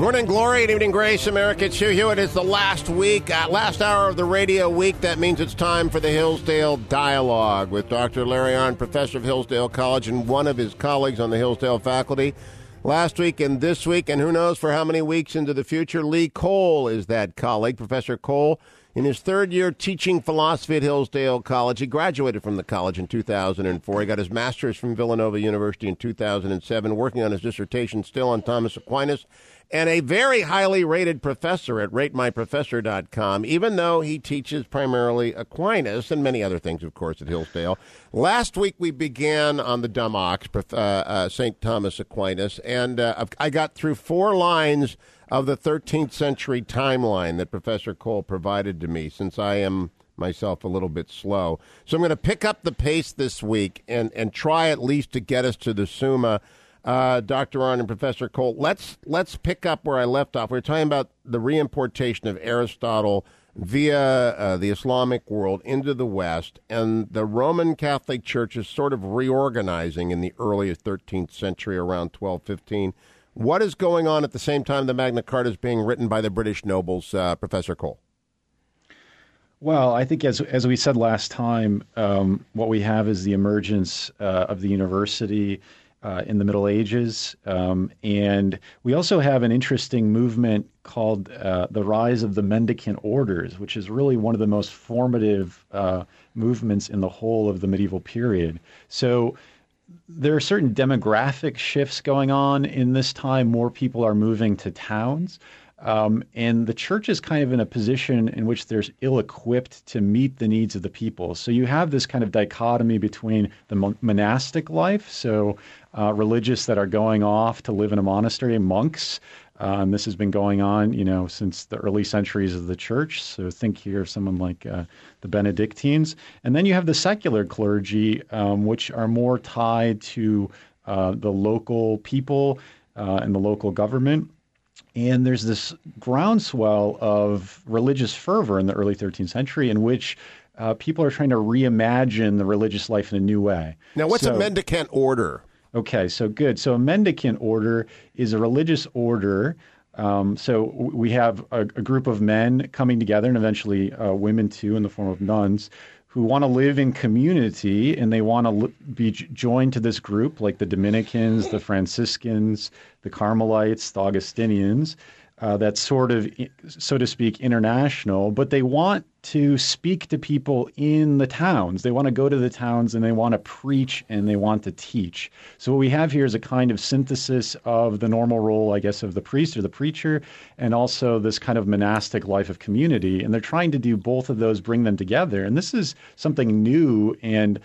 Morning glory and evening grace, America. It's Hugh Hewitt. It's the last hour of the radio week. That means it's time for the Hillsdale Dialogue with Dr. Larry Arnn, professor of Hillsdale College, and one of his colleagues on the Hillsdale faculty. Last week and this week, and who knows for how many weeks into the future, Lee Cole is that colleague. Professor Cole, in his third year teaching philosophy at Hillsdale College, he graduated from the college in 2004. He got his master's from Villanova University in 2007, working on his dissertation still on Thomas Aquinas, and a very highly rated professor at RateMyProfessor.com, even though he teaches primarily Aquinas and many other things, of course, at Hillsdale. Last week we began on the dumb ox, St. Thomas Aquinas, and I got through four lines of the 13th century timeline that Professor Cole provided to me, since I am myself a little bit slow. So I'm going to pick up the pace this week and try at least to get us to the Summa. Dr. Arnn and Professor Cole, let's pick up where I left off. We were talking about the reimportation of Aristotle via the Islamic world into the West, and the Roman Catholic Church is sort of reorganizing in the early 13th century around 1215. What is going on at the same time the Magna Carta is being written by the British nobles, Professor Cole? Well, I think as we said last time, what we have is the emergence of the university in the Middle Ages. And we also have an interesting movement called the rise of the mendicant orders, which is really one of the most formative movements in the whole of the medieval period. So there are certain demographic shifts going on in this time. More people are moving to towns. And the church is kind of in a position in which they're ill-equipped to meet the needs of the people. So you have this kind of dichotomy between the monastic life, so religious that are going off to live in a monastery, monks. And this has been going on, since the early centuries of the church. So think here of someone like the Benedictines. And then you have the secular clergy, which are more tied to the local people and the local government. And there's this groundswell of religious fervor in the early 13th century in which people are trying to reimagine the religious life in a new way. Now, what's a mendicant order? Okay, so good. So a mendicant order is a religious order. So we have a group of men coming together, and eventually women too in the form of nuns, who want to live in community, and they want to be joined to this group, like the Dominicans, the Franciscans, the Carmelites, the Augustinians, that's sort of, so to speak, international, but they want to speak to people in the towns. They want to go to the towns, and they want to preach, and they want to teach. So what we have here is a kind of synthesis of the normal role, I guess, of the priest or the preacher, and also this kind of monastic life of community. And they're trying to do both of those, bring them together. And this is something new, and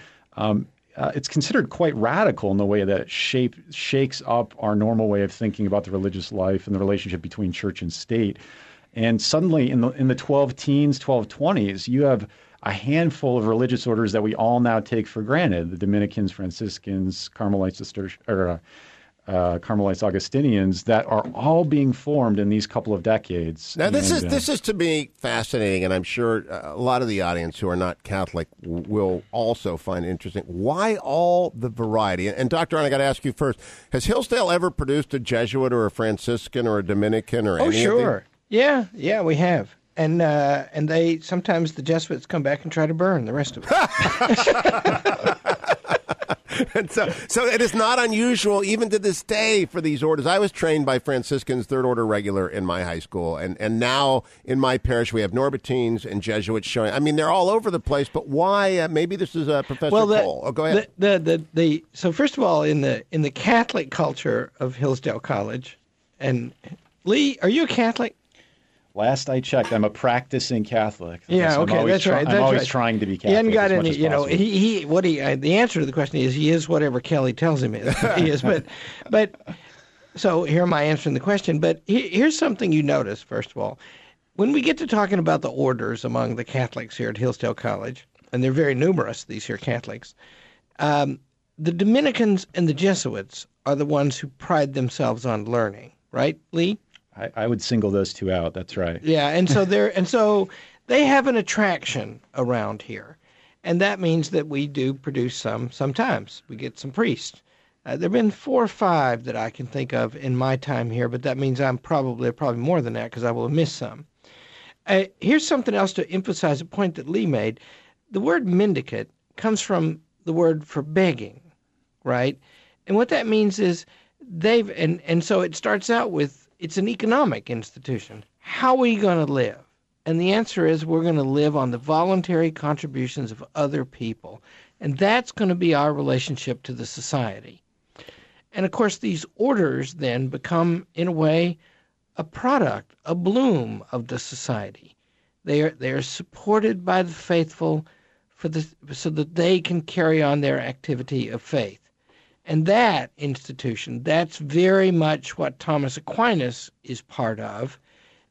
it's considered quite radical in the way that it shakes up our normal way of thinking about the religious life and the relationship between church and state. And suddenly in the 1210s, 1220s, you have a handful of religious orders that we all now take for granted: the Dominicans, Franciscans, Carmelites, Carmelites, Augustinians, that are all being formed in these couple of decades. Now, this is to me fascinating, and I'm sure a lot of the audience who are not Catholic will also find it interesting. Why all the variety? And Dr. Arnn, I got to ask you first: has Hillsdale ever produced a Jesuit or a Franciscan or a Dominican or any? Oh, sure. Of these? Yeah, we have. And they sometimes the Jesuits come back and try to burn the rest of it. And so it is not unusual, even to this day, for these orders. I was trained by Franciscans, third order regular, in my high school. And now in my parish, we have Norbertines and Jesuits showing. I mean, they're all over the place. But why? Maybe this is Professor Cole. Oh, go ahead. So first of all, in the Catholic culture of Hillsdale College, and Lee, are you a Catholic? Last I checked, I'm a practicing Catholic. Yeah, okay, that's right. I'm always trying to be Catholic. He hasn't got any, the answer to the question is he is whatever Kelly tells him he is. But so here am I answering the question. But here's something you notice, first of all. When we get to talking about the orders among the Catholics here at Hillsdale College, and they're very numerous, these here Catholics, the Dominicans and the Jesuits are the ones who pride themselves on learning, right, Lee? I would single those two out. That's right. Yeah, and so they have an attraction around here, and that means that we do produce some. Sometimes we get some priests There have been 4 or 5 that I can think of in my time here, but that means I'm probably more than that because I will have missed some. Here's something else to emphasize a point that Lee made. The word mendicant comes from the word for begging, right? And what that means is they've, and so it starts out with, it's an economic institution. How are you going to live? And the answer is we're going to live on the voluntary contributions of other people. And that's going to be our relationship to the society. And, of course, these orders then become, in a way, a product, a bloom of the society. They are supported by the faithful so that they can carry on their activity of faith. And that institution, that's very much what Thomas Aquinas is part of.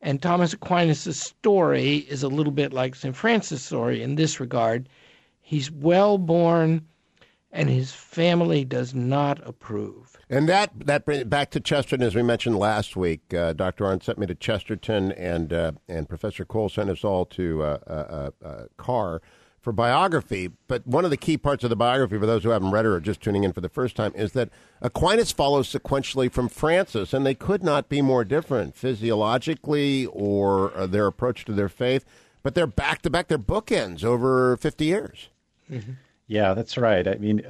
And Thomas Aquinas' story is a little bit like St. Francis' story in this regard. He's well born, and his family does not approve. And that brings it back to Chesterton, as we mentioned last week. Dr. Arnn sent me to Chesterton, and Professor Cole sent us all to Carr for biography. But one of the key parts of the biography, for those who haven't read it or are just tuning in for the first time, is that Aquinas follows sequentially from Francis, and they could not be more different physiologically or their approach to their faith. But they're back-to-back, they're bookends over 50 years. Mm-hmm. Yeah, that's right. I mean,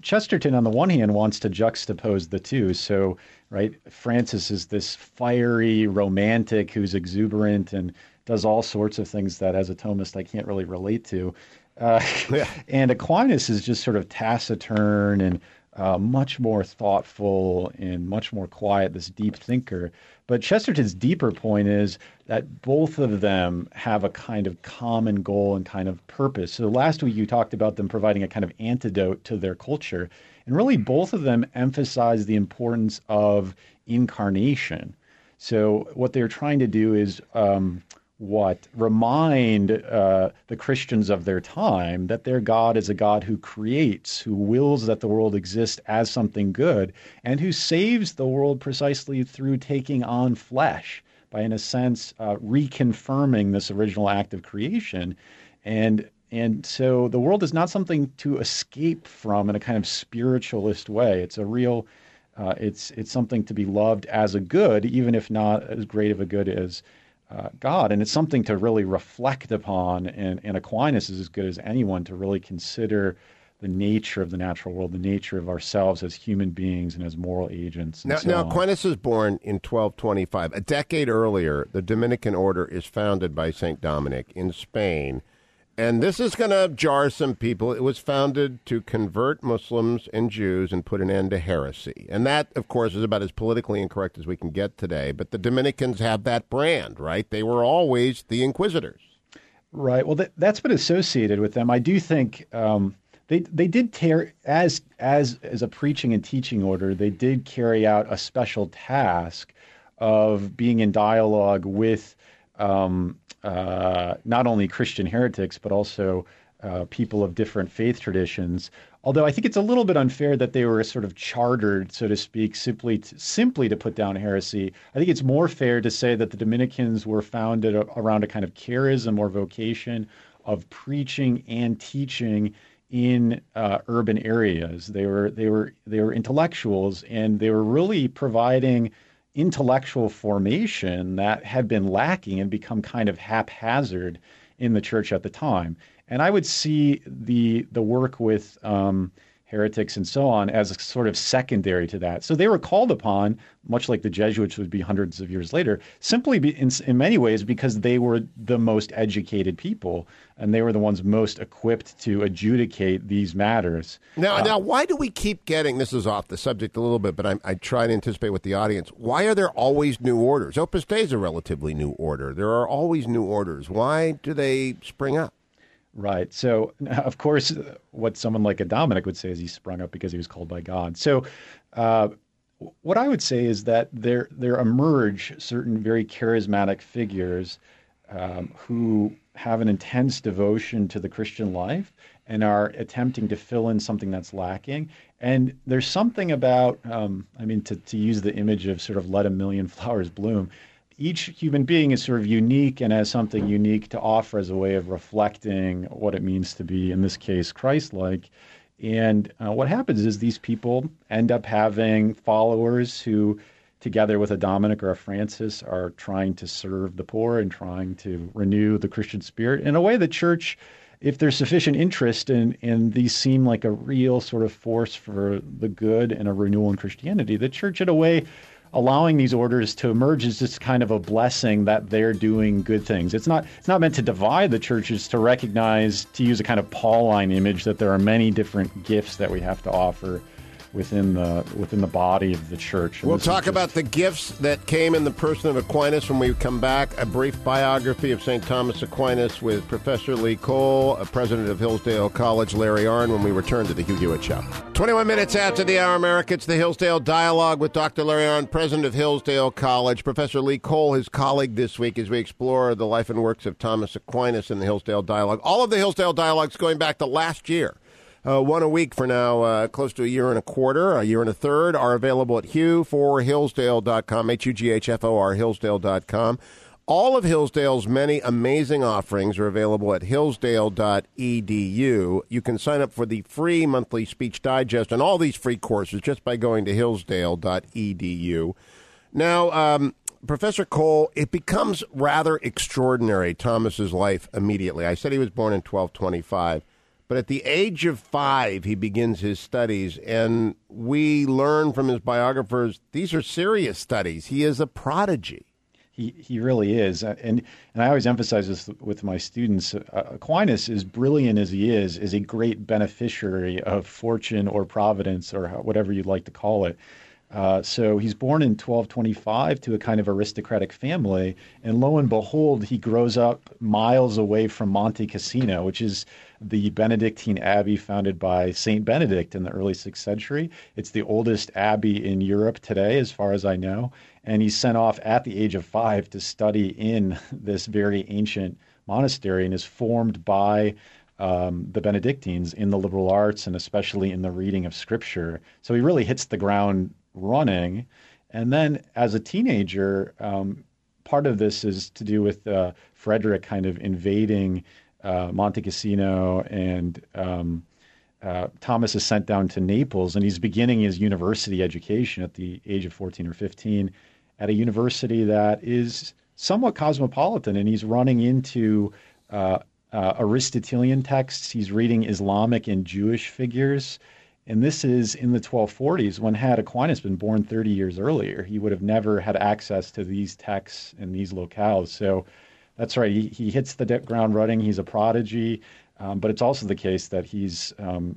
Chesterton, on the one hand, wants to juxtapose the two. So, right, Francis is this fiery romantic who's exuberant and does all sorts of things that, as a Thomist, I can't really relate to. And Aquinas is just sort of taciturn and much more thoughtful and much more quiet, this deep thinker. But Chesterton's deeper point is that both of them have a kind of common goal and kind of purpose. So last week you talked about them providing a kind of antidote to their culture. And really both of them emphasize the importance of incarnation. So what they're trying to do is remind the Christians of their time that their God is a God who creates, who wills that the world exist as something good, and who saves the world precisely through taking on flesh by, in a sense, reconfirming this original act of creation. And so the world is not something to escape from in a kind of spiritualist way. It's a real, it's something to be loved as a good, even if not as great of a good as God. And it's something to really reflect upon, and Aquinas is as good as anyone to really consider the nature of the natural world, the nature of ourselves as human beings and as moral agents. Now, Aquinas is born in 1225. A decade earlier, the Dominican order is founded by Saint Dominic in Spain. And this is going to jar some people. It was founded to convert Muslims and Jews and put an end to heresy. And that, of course, is about as politically incorrect as we can get today. But the Dominicans have that brand, right? They were always the inquisitors. Right. Well, that's been associated with them. I do think they did tear, as a preaching and teaching order, they did carry out a special task of being in dialogue with not only Christian heretics, but also people of different faith traditions. Although I think it's a little bit unfair that they were sort of chartered, so to speak, simply to put down heresy. I think it's more fair to say that the Dominicans were founded around a kind of charism or vocation of preaching and teaching in urban areas. They were intellectuals, and they were really providing intellectual formation that had been lacking and become kind of haphazard in the church at the time. And I would see the work with heretics and so on as a sort of secondary to that. So they were called upon, much like the Jesuits would be hundreds of years later, simply in many ways because they were the most educated people and they were the ones most equipped to adjudicate these matters. Now, why do we keep getting, this is off the subject a little bit, but I try to anticipate with the audience, why are there always new orders? Opus Dei is a relatively new order. There are always new orders. Why do they spring up? Right. So, of course, what someone like a Dominic would say is he sprung up because he was called by God. So what I would say is that there emerge certain very charismatic figures who have an intense devotion to the Christian life and are attempting to fill in something that's lacking. And there's something about, to use the image of sort of let a million flowers bloom, each human being is sort of unique and has something unique to offer as a way of reflecting what it means to be, in this case, Christ-like And what happens is these people end up having followers who, together with a Dominic or a Francis, are trying to serve the poor and trying to renew the Christian spirit. In a way, the church, if there's sufficient interest and these seem like a real sort of force for the good and a renewal in Christianity, the church, in a way, allowing these orders to emerge is just kind of a blessing that they're doing good things. It's not meant to divide the church, it's to recognize, to use a kind of Pauline image, that there are many different gifts that we have to offer within the body of the church. And we'll talk about the gifts that came in the person of Aquinas when we come back. A brief biography of St. Thomas Aquinas with Professor Lee Cole, president of Hillsdale College, Larry Arnn, when we return to the Hugh Hewitt Show. 21 minutes after the hour, America, it's the Hillsdale Dialogue with Dr. Larry Arnn, president of Hillsdale College. Professor Lee Cole, his colleague this week, as we explore the life and works of Thomas Aquinas in the Hillsdale Dialogue. All of the Hillsdale Dialogues going back to last year. One a week for now, close to a year and a quarter, a year and a third, are available at HughForHillsdale.com, H-U-G-H-F-O-R, Hillsdale.com. All of Hillsdale's many amazing offerings are available at Hillsdale.edu. You can sign up for the free monthly speech digest and all these free courses just by going to Hillsdale.edu. Now, Professor Cole, it becomes rather extraordinary, Thomas's life immediately. I said he was born in 1225. But at the age of 5, he begins his studies, and we learn from his biographers, these are serious studies. He is a prodigy. He really is. And I always emphasize this with my students. Aquinas, as brilliant as he is a great beneficiary of fortune or providence or whatever you'd like to call it. So he's born in 1225 to a kind of aristocratic family, and lo and behold, he grows up miles away from Monte Cassino, which is the Benedictine abbey founded by Saint Benedict in the early 6th century. It's the oldest abbey in Europe today, as far as I know, and he's sent off at the age of 5 to study in this very ancient monastery and is formed by the Benedictines in the liberal arts and especially in the reading of Scripture. So he really hits the ground running. And then as a teenager, part of this is to do with Frederick kind of invading Monte Cassino, and Thomas is sent down to Naples, and he's beginning his university education at the age of 14 or 15 at a university that is somewhat cosmopolitan, and he's running into Aristotelian texts. He's reading Islamic and Jewish figures. And this is in the 1240s, when had Aquinas been born 30 years earlier, he would have never had access to these texts and these locales. So that's right. He hits the ground running. He's a prodigy. But it's also the case that he's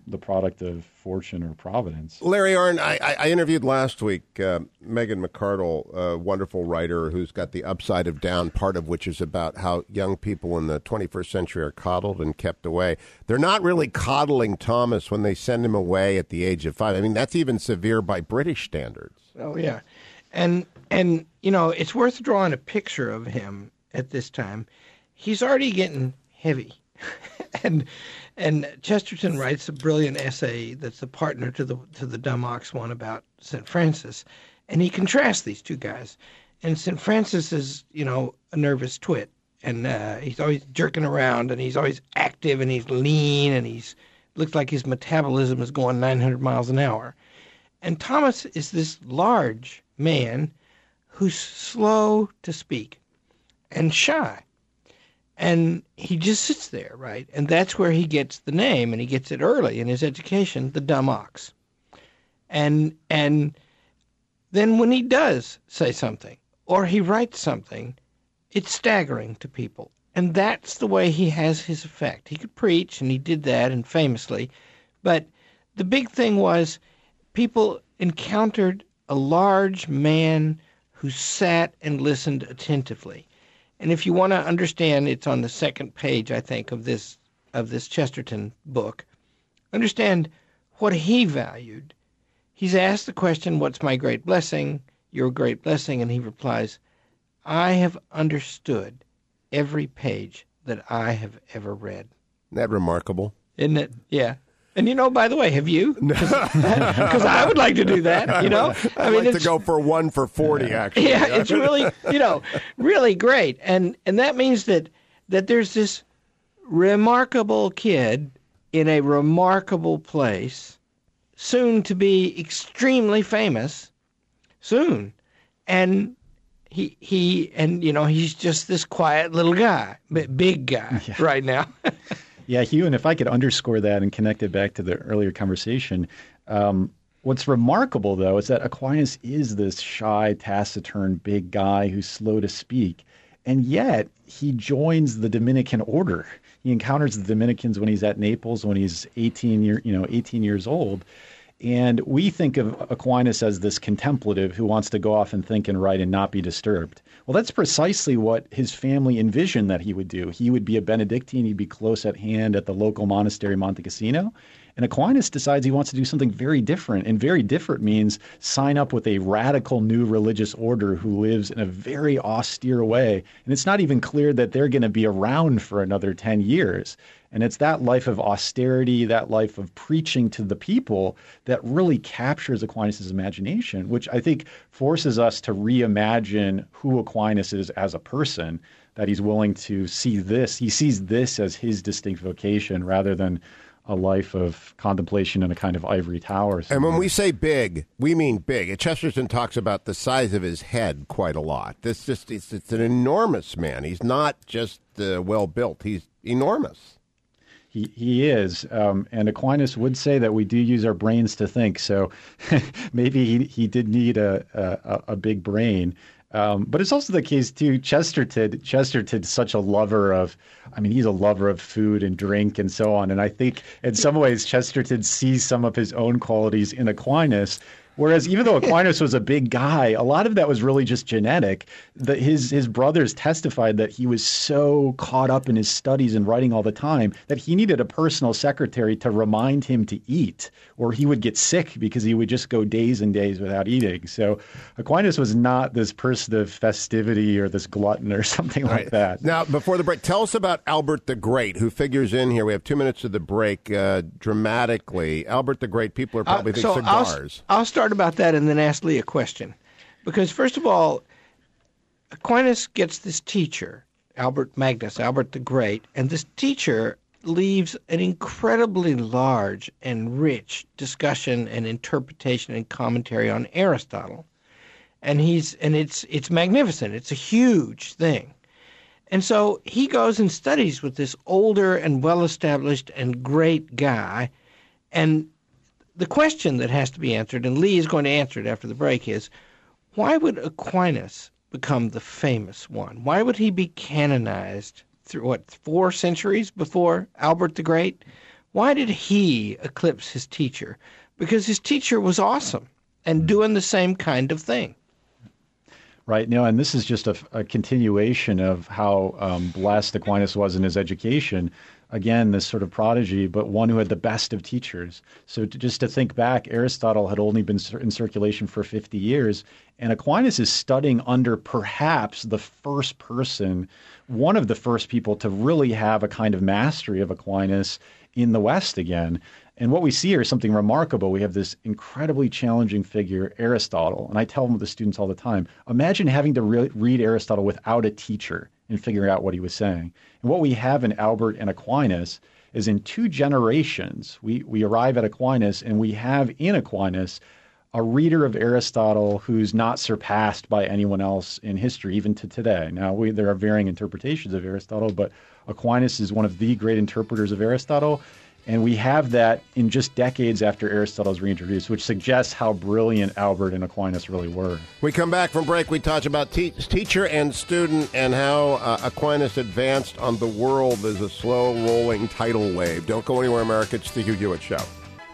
the product of fortune or providence. Larry Arnn, I interviewed last week Megan McArdle, a wonderful writer who's got The Upside of Down, part of which is about how young people in the 21st century are coddled and kept away. They're not really coddling Thomas when they send him away at the age of 5. I mean, that's even severe by British standards. Oh, yeah. And you know, it's worth drawing a picture of him at this time. He's already getting heavy. And Chesterton writes a brilliant essay that's a partner to the Dumb Ox one about Saint Francis, and he contrasts these two guys. And Saint Francis is, you know, a nervous twit, and he's always jerking around, and he's always active, and he's lean, and he's looks like his metabolism is going 900 miles an hour. And Thomas is this large man who's slow to speak and shy. And he just sits there, right? And that's where he gets the name, and he gets it early in his education, the Dumb Ox. And then when he does say something or he writes something, it's staggering to people. And that's the way he has his effect. He could preach, and he did that, and famously. But the big thing was people encountered a large man who sat and listened attentively. And if you want to understand, it's on the second page, I think, of this Chesterton book. Understand what he valued. He's asked the question, what's my great blessing, your great blessing? And he replies, I have understood every page that I have ever read. Isn't that remarkable? Isn't it? Yeah. And, you know, by the way, have you? Because I would like to do that, you know. I'd like to go for 1 for 40, actually. Yeah, it's really, you know, really great. And that means that there's this remarkable kid in a remarkable place, soon to be extremely famous, soon. And he's just this quiet little guy, big guy right now. Yeah, Hugh, and if I could underscore that and connect it back to the earlier conversation, what's remarkable, though, is that Aquinas is this shy, taciturn, big guy who's slow to speak, and yet he joins the Dominican order. He encounters the Dominicans when he's at Naples, when he's 18 years old. And we think of Aquinas as this contemplative who wants to go off and think and write and not be disturbed. Well, that's precisely what his family envisioned that he would do. He would be a Benedictine. He'd be close at hand at the local monastery, Monte Cassino. And Aquinas decides he wants to do something very different. And very different means sign up with a radical new religious order who lives in a very austere way. And it's not even clear that they're going to be around for another 10 years. And it's that life of austerity, that life of preaching to the people that really captures Aquinas' imagination, which I think forces us to reimagine who Aquinas is as a person, that he's willing to see this. He sees this as his distinct vocation rather than a life of contemplation in a kind of ivory tower. And when we say big, we mean big. Chesterton talks about the size of his head quite a lot. It's an enormous man. He's not just well-built. He's enormous. He is, and Aquinas would say that we do use our brains to think, so maybe he did need a big brain. But it's also the case, too, Chesterton's such a lover of, he's a lover of food and drink and so on, and I think in some ways Chesterton sees some of his own qualities in Aquinas. Whereas even though Aquinas was a big guy, a lot of that was really just genetic. His brothers testified that he was so caught up in his studies and writing all the time that he needed a personal secretary to remind him to eat, or he would get sick because he would just go days and days without eating. So Aquinas was not this person of festivity or this glutton or something like that. Now, before the break, tell us about Albert the Great, who figures in here. We have 2 minutes of the break dramatically. Albert the Great, people are probably thinking cigars. I'll start about that and then ask Lee a question. Because first of all, Aquinas gets this teacher, Albert Magnus, Albert the Great, and this teacher leaves an incredibly large and rich discussion and interpretation and commentary on Aristotle. And it's magnificent. It's a huge thing. And so he goes and studies with this older and well-established and great guy, and the question that has to be answered, and Lee is going to answer it after the break, is why would Aquinas become the famous one? Why would he be canonized through, 4 centuries before Albert the Great? Why did he eclipse his teacher? Because his teacher was awesome and doing the same kind of thing. Right. No, and this is just a continuation of how blessed Aquinas was in his education. Again, this sort of prodigy, but one who had the best of teachers. So just to think back, Aristotle had only been in circulation for 50 years, and Aquinas is studying under perhaps the first person, one of the first people to really have a kind of mastery of Aquinas in the West again. And what we see here is something remarkable. We have this incredibly challenging figure, Aristotle. And I tell the students all the time, imagine having to read Aristotle without a teacher and figuring out what he was saying. And what we have in Albert and Aquinas is in 2 generations, we arrive at Aquinas, and we have in Aquinas a reader of Aristotle who's not surpassed by anyone else in history, even to today. Now, there are varying interpretations of Aristotle, but Aquinas is one of the great interpreters of Aristotle. And we have that in just decades after Aristotle's reintroduced, which suggests how brilliant Albert and Aquinas really were. We come back from break. We talk about teacher and student and how Aquinas advanced on the world as a slow-rolling tidal wave. Don't go anywhere, America. It's the Hugh Hewitt Show.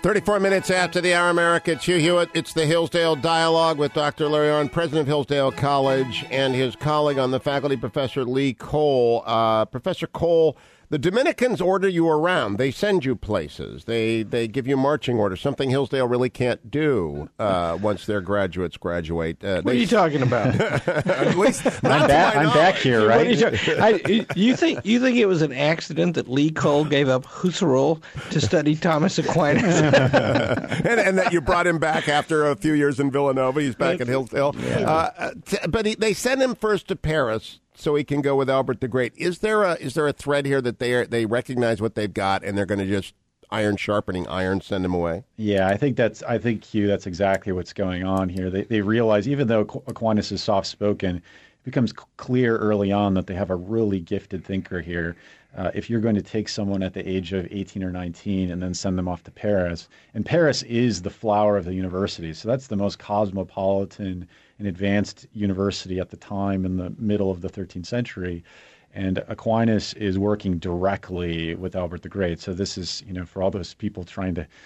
34 minutes after the hour, America. It's Hugh Hewitt. It's the Hillsdale Dialogue with Dr. Larry Arnn, president of Hillsdale College, and his colleague on the faculty, Professor Lee Cole. Professor Cole, the Dominicans order you around. They send you places. They give you marching orders, something Hillsdale really can't do once their graduates graduate. What are you talking about? At least I'm back here, right? You think it was an accident that Lee Cole gave up Husserl to study Thomas Aquinas? and that you brought him back after a few years in Villanova. He's back at Hillsdale. Yeah. But they sent him first to Paris, so he can go with Albert the Great. Is there a thread here that they recognize what they've got and they're going to just iron sharpening iron, send him away? Yeah, I think, Hugh, that's exactly what's going on here. They realize, even though Aquinas is soft-spoken, it becomes clear early on that they have a really gifted thinker here. If you're going to take someone at the age of 18 or 19 and then send them off to Paris, and Paris is the flower of the university, so that's the most cosmopolitan and advanced university at the time in the middle of the 13th century. And Aquinas is working directly with Albert the Great. So this is, for all those people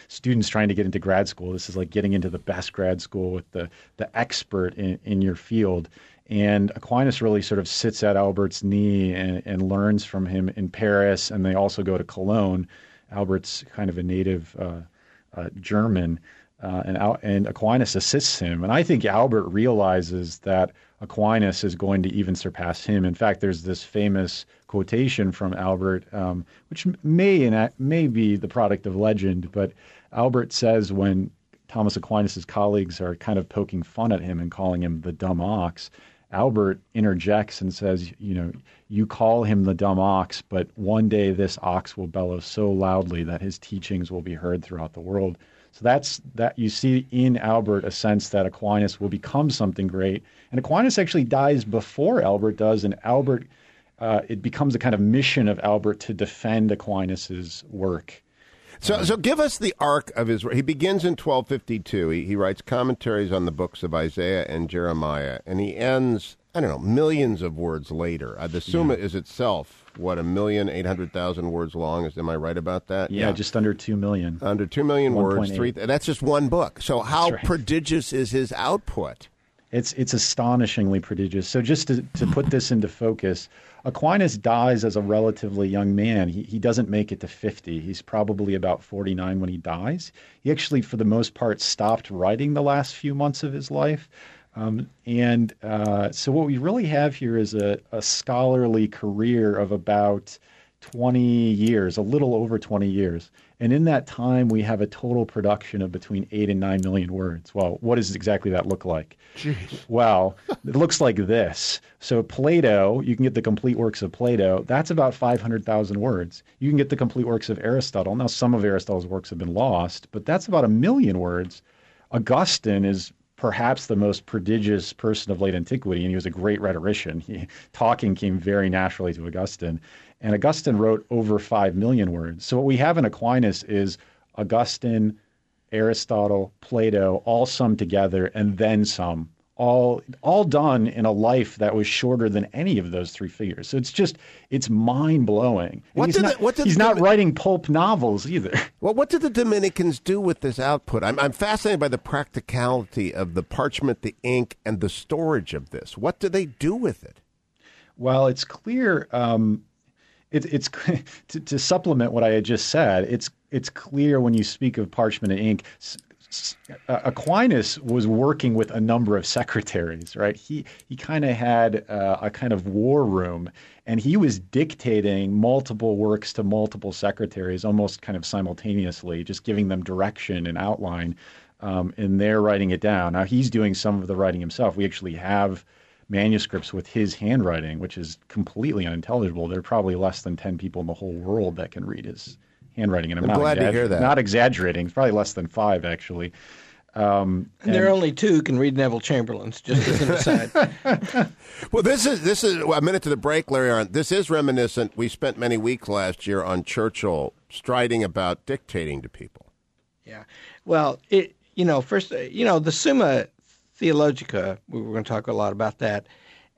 students trying to get into grad school, this is like getting into the best grad school with the expert in your field. And Aquinas really sort of sits at Albert's knee and learns from him in Paris. And they also go to Cologne. Albert's kind of a native German. And Aquinas assists him. And I think Albert realizes that Aquinas is going to even surpass him. In fact, there's this famous quotation from Albert, which may be the product of legend, but Albert says when Thomas Aquinas' colleagues are kind of poking fun at him and calling him the dumb ox, Albert interjects and says, you call him the dumb ox, but one day this ox will bellow so loudly that his teachings will be heard throughout the world. So that you see in Albert a sense that Aquinas will become something great. And Aquinas actually dies before Albert does. And Albert, it becomes a kind of mission of Albert to defend Aquinas' work. So give us the arc of his work. He begins in 1252. He writes commentaries on the books of Isaiah and Jeremiah. And he ends, I don't know, millions of words later. The Summa is itself, 1,800,000 words long? Am I right about that? Yeah, just under 2 million. Under 2 million words. That's just one book. So how prodigious is his output? It's astonishingly prodigious. So just to put this into focus, Aquinas dies as a relatively young man. He doesn't make it to 50. He's probably about 49 when he dies. He actually, for the most part, stopped writing the last few months of his life. So what we really have here is a scholarly career of about 20 years, a little over 20 years. And in that time, we have a total production of between 8 and 9 million words. Well, what does exactly that look like? Jeez. Well, it looks like this. So Plato, you can get the complete works of Plato. That's about 500,000 words. You can get the complete works of Aristotle. Now, some of Aristotle's works have been lost, but that's about 1 million words. Augustine is perhaps the most prodigious person of late antiquity, and he was a great rhetorician. Talking came very naturally to Augustine, and Augustine wrote over 5 million words. So what we have in Aquinas is Augustine, Aristotle, Plato, all summed together, and then some, all done in a life that was shorter than any of those three figures. So it's mind-blowing. He's not writing pulp novels either. Well, what did the Dominicans do with this output? I'm fascinated by the practicality of the parchment, the ink, and the storage of this. What do they do with it? Well, it's clear, it's to supplement what I had just said, it's clear when you speak of parchment and ink, Aquinas was working with a number of secretaries, right? He kind of had a kind of war room, and he was dictating multiple works to multiple secretaries almost kind of simultaneously, just giving them direction and outline, and they're writing it down. Now, he's doing some of the writing himself. We actually have manuscripts with his handwriting, which is completely unintelligible. There are probably less than 10 people in the whole world that can read his handwriting, and I'm glad to hear that. Not exaggerating. It's probably less than 5, actually. And there are only 2 who can read Neville Chamberlain's, just as an aside. Well, this is a minute to the break, Larry Arnn. This is reminiscent. We spent many weeks last year on Churchill striding about dictating to people. Yeah. Well, the Summa Theologica, we were going to talk a lot about that.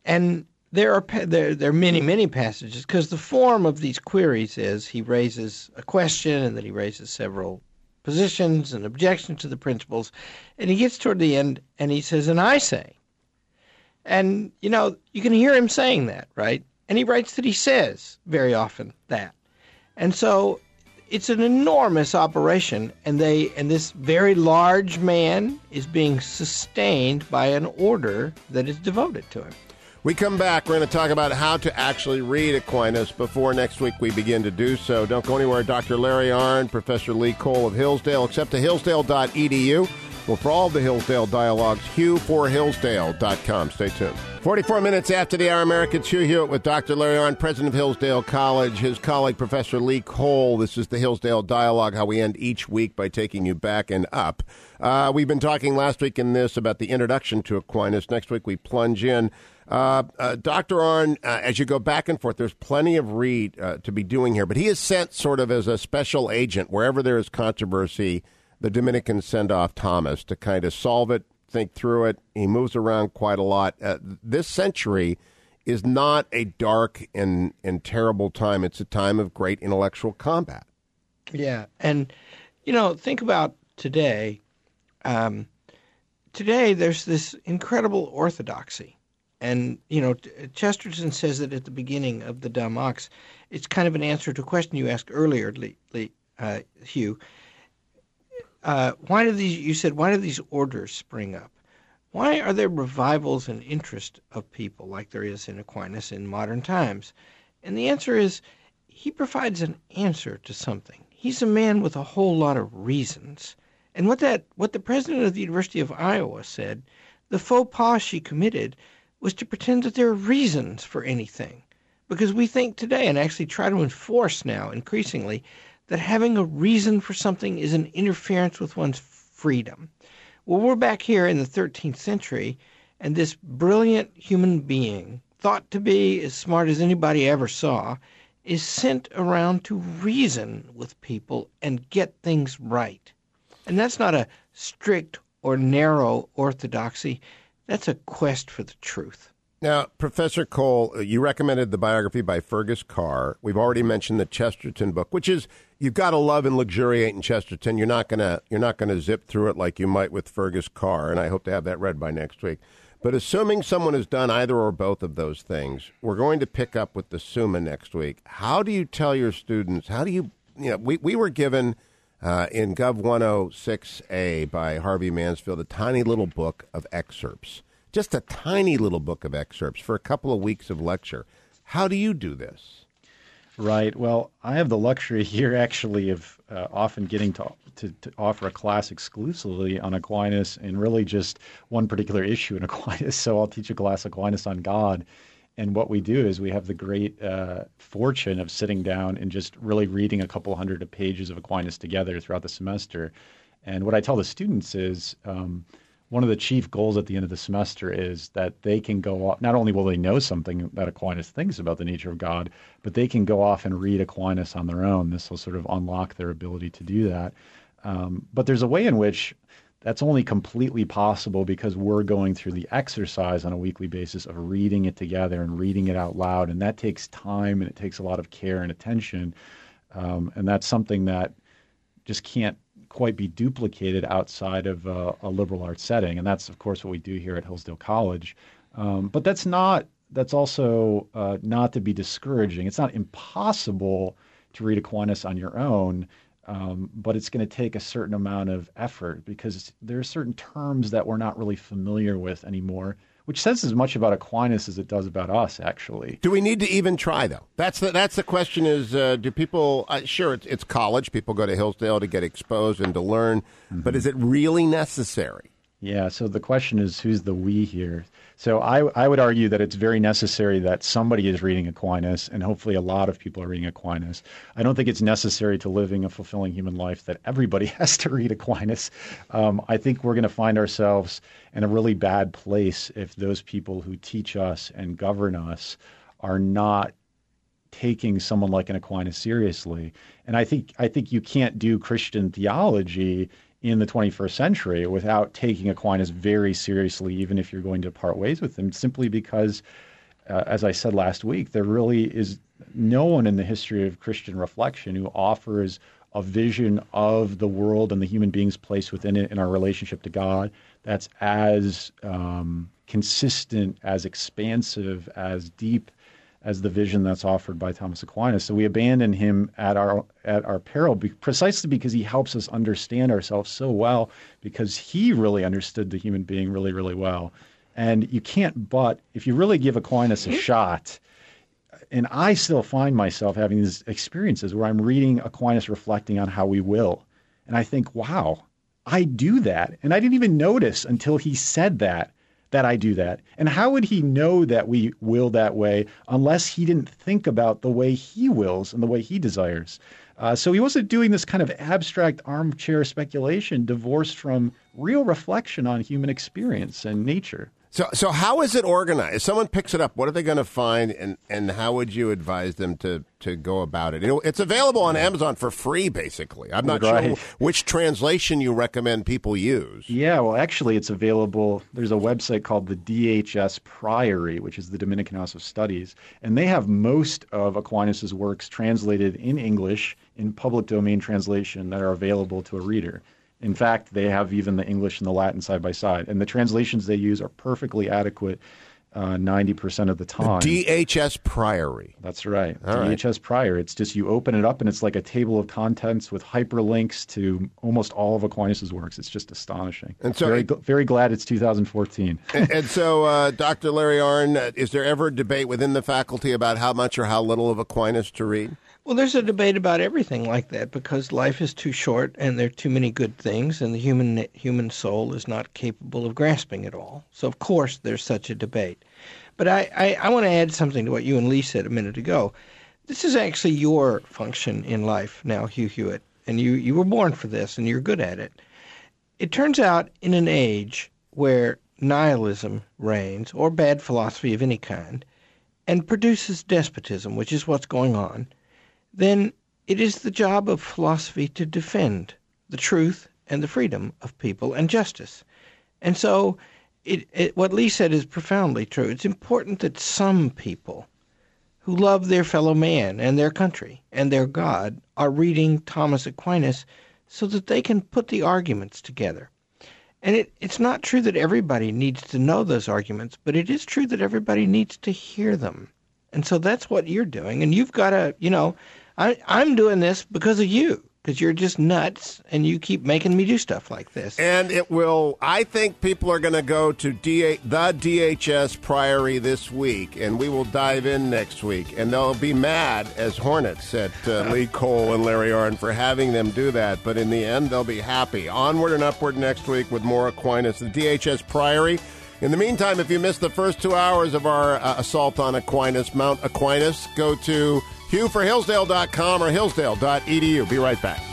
And there are many, many passages, because the form of these queries is he raises a question, and then he raises several positions and objections to the principles, and he gets toward the end, and he says, and I say. And, you can hear him saying that, right? And he writes that he says very often that. And so it's an enormous operation, and this very large man is being sustained by an order that is devoted to him. We come back, we're going to talk about how to actually read Aquinas before next week we begin to do so. Don't go anywhere. Dr. Larry Arnn, Professor Lee Cole of Hillsdale. Accept to hillsdale.edu. Well, for all the Hillsdale Dialogues, HughForHillsdale.com. Stay tuned. 44 minutes after the hour, Americans, Hugh Hewitt with Dr. Larry Arnn, president of Hillsdale College, his colleague, Professor Lee Cole. This is the Hillsdale Dialogue, how we end each week by taking you back and up. We've been talking last week in this about the introduction to Aquinas. Next week, we plunge in. Dr. Arnn, as you go back and forth, there's plenty of read to be doing here, but he is sent sort of as a special agent wherever there is controversy. The Dominicans send off Thomas to kind of solve it, think through it. He moves around quite a lot. This century is not a dark and terrible time. It's a time of great intellectual combat. Yeah. And, you know, think about today. Today there's this incredible orthodoxy. And, you know, Chesterton says that at the beginning of the Dumb Ox, it's kind of an answer to a question you asked earlier, Hugh. Why do these orders spring up? Why are there revivals and interest of people like there is in Aquinas in modern times? And the answer is, he provides an answer to something. He's a man with a whole lot of reasons. And what the president of the University of Iowa said, the faux pas she committed was to pretend that there are reasons for anything. Because we think today, and actually try to enforce now increasingly, that having a reason for something is an interference with one's freedom. Well, we're back here in the 13th century, and this brilliant human being, thought to be as smart as anybody ever saw, is sent around to reason with people and get things right. And that's not a strict or narrow orthodoxy. That's a quest for the truth. Now, Professor Cole, you recommended the biography by Fergus Kerr. We've already mentioned the Chesterton book, which is, you've got to love and luxuriate in Chesterton. You're not gonna zip through it like you might with Fergus Kerr, and I hope to have that read by next week. But assuming someone has done either or both of those things, we're going to pick up with the Summa next week. How do you tell your students? How do you know, we were given in Gov 106A by Harvey Mansfield a tiny little book of excerpts. Just a tiny little book of excerpts for a couple of weeks of lecture. How do you do this? Right. Well, I have the luxury here actually of often getting to offer a class exclusively on Aquinas and really just one particular issue in Aquinas. So I'll teach a class Aquinas on God. And what we do is we have the great fortune of sitting down and just really reading a couple hundred of pages of Aquinas together throughout the semester. And what I tell the students is one of the chief goals at the end of the semester is that they can go off, not only will they know something that Aquinas thinks about the nature of God, but they can go off and read Aquinas on their own. This will sort of unlock their ability to do that. But there's a way in which that's only completely possible because we're going through the exercise on a weekly basis of reading it together and reading it out loud. And that takes time and it takes a lot of care and attention. And that's something that just can't quite be duplicated outside of a liberal arts setting. And that's, of course, what we do here at Hillsdale College. But that's also not to be discouraging. It's not impossible to read Aquinas on your own, but it's going to take a certain amount of effort because there are certain terms that we're not really familiar with anymore, which says as much about Aquinas as it does about us, actually. Do we need to even try, though? That's the question is, do people, sure, it's college. People go to Hillsdale to get exposed and to learn. Mm-hmm. But is it really necessary? Yeah, so the question is, who's the we here? So I would argue that it's very necessary that somebody is reading Aquinas, and hopefully a lot of people are reading Aquinas. I don't think it's necessary to living a fulfilling human life that everybody has to read Aquinas. I think we're going to find ourselves in a really bad place if those people who teach us and govern us are not taking someone like an Aquinas seriously. And I think you can't do Christian theology in the 21st century without taking Aquinas very seriously, even if you're going to part ways with him, simply because, as I said last week, there really is no one in the history of Christian reflection who offers a vision of the world and the human being's place within it in our relationship to God that's as consistent, as expansive, as deep as the vision that's offered by Thomas Aquinas. So we abandon him at our peril precisely because he helps us understand ourselves so well, because he really understood the human being really, really well. And you can't, but if you really give Aquinas a shot, and I still find myself having these experiences where I'm reading Aquinas reflecting on how we will. And I think, wow, I do that. And I didn't even notice until he said that I do that. And how would he know that we will that way unless he didn't think about the way he wills and the way he desires? So he wasn't doing this kind of abstract armchair speculation divorced from real reflection on human experience and nature. So how is it organized? If someone picks it up, what are they going to find, and how would you advise them to go about it? You know, it's available on Amazon for free, basically. I'm not sure which translation you recommend people use. Yeah, well, actually, it's available. There's a website called the DHS Priory, which is the Dominican House of Studies, and they have most of Aquinas' works translated in English in public domain translation that are available to a reader. In fact, they have even the English and the Latin side by side. And the translations they use are perfectly adequate 90% of the time. The DHS Priory. That's right. DHS Priory. It's just you open it up and it's like a table of contents with hyperlinks to almost all of Aquinas' works. It's just astonishing. And so, very, very glad it's 2014. and so Dr. Larry Arnn, is there ever a debate within the faculty about how much or how little of Aquinas to read? Well, there's a debate about everything like that because life is too short and there are too many good things and the human soul is not capable of grasping it all. So, of course, there's such a debate. But I want to add something to what you and Lee said a minute ago. This is actually your function in life now, Hugh Hewitt, and you were born for this and you're good at it. It turns out in an age where nihilism reigns or bad philosophy of any kind and produces despotism, which is what's going on, then it is the job of philosophy to defend the truth and the freedom of people and justice. And so what Lee said is profoundly true. It's important that some people who love their fellow man and their country and their God are reading Thomas Aquinas so that they can put the arguments together. And it's not true that everybody needs to know those arguments, but it is true that everybody needs to hear them. And so that's what you're doing. And you've got to, I'm doing this because of you, because you're just nuts and you keep making me do stuff like this. And I think people are going to go to the DHS Priory this week, and we will dive in next week. And they'll be mad as hornets at Lee Cole and Larry Arnn for having them do that. But in the end, they'll be happy. Onward and upward next week with more Aquinas, the DHS Priory. In the meantime, if you missed the first 2 hours of our assault on Aquinas, Mount Aquinas, go to HughForHillsdale.com or Hillsdale.edu. Be right back.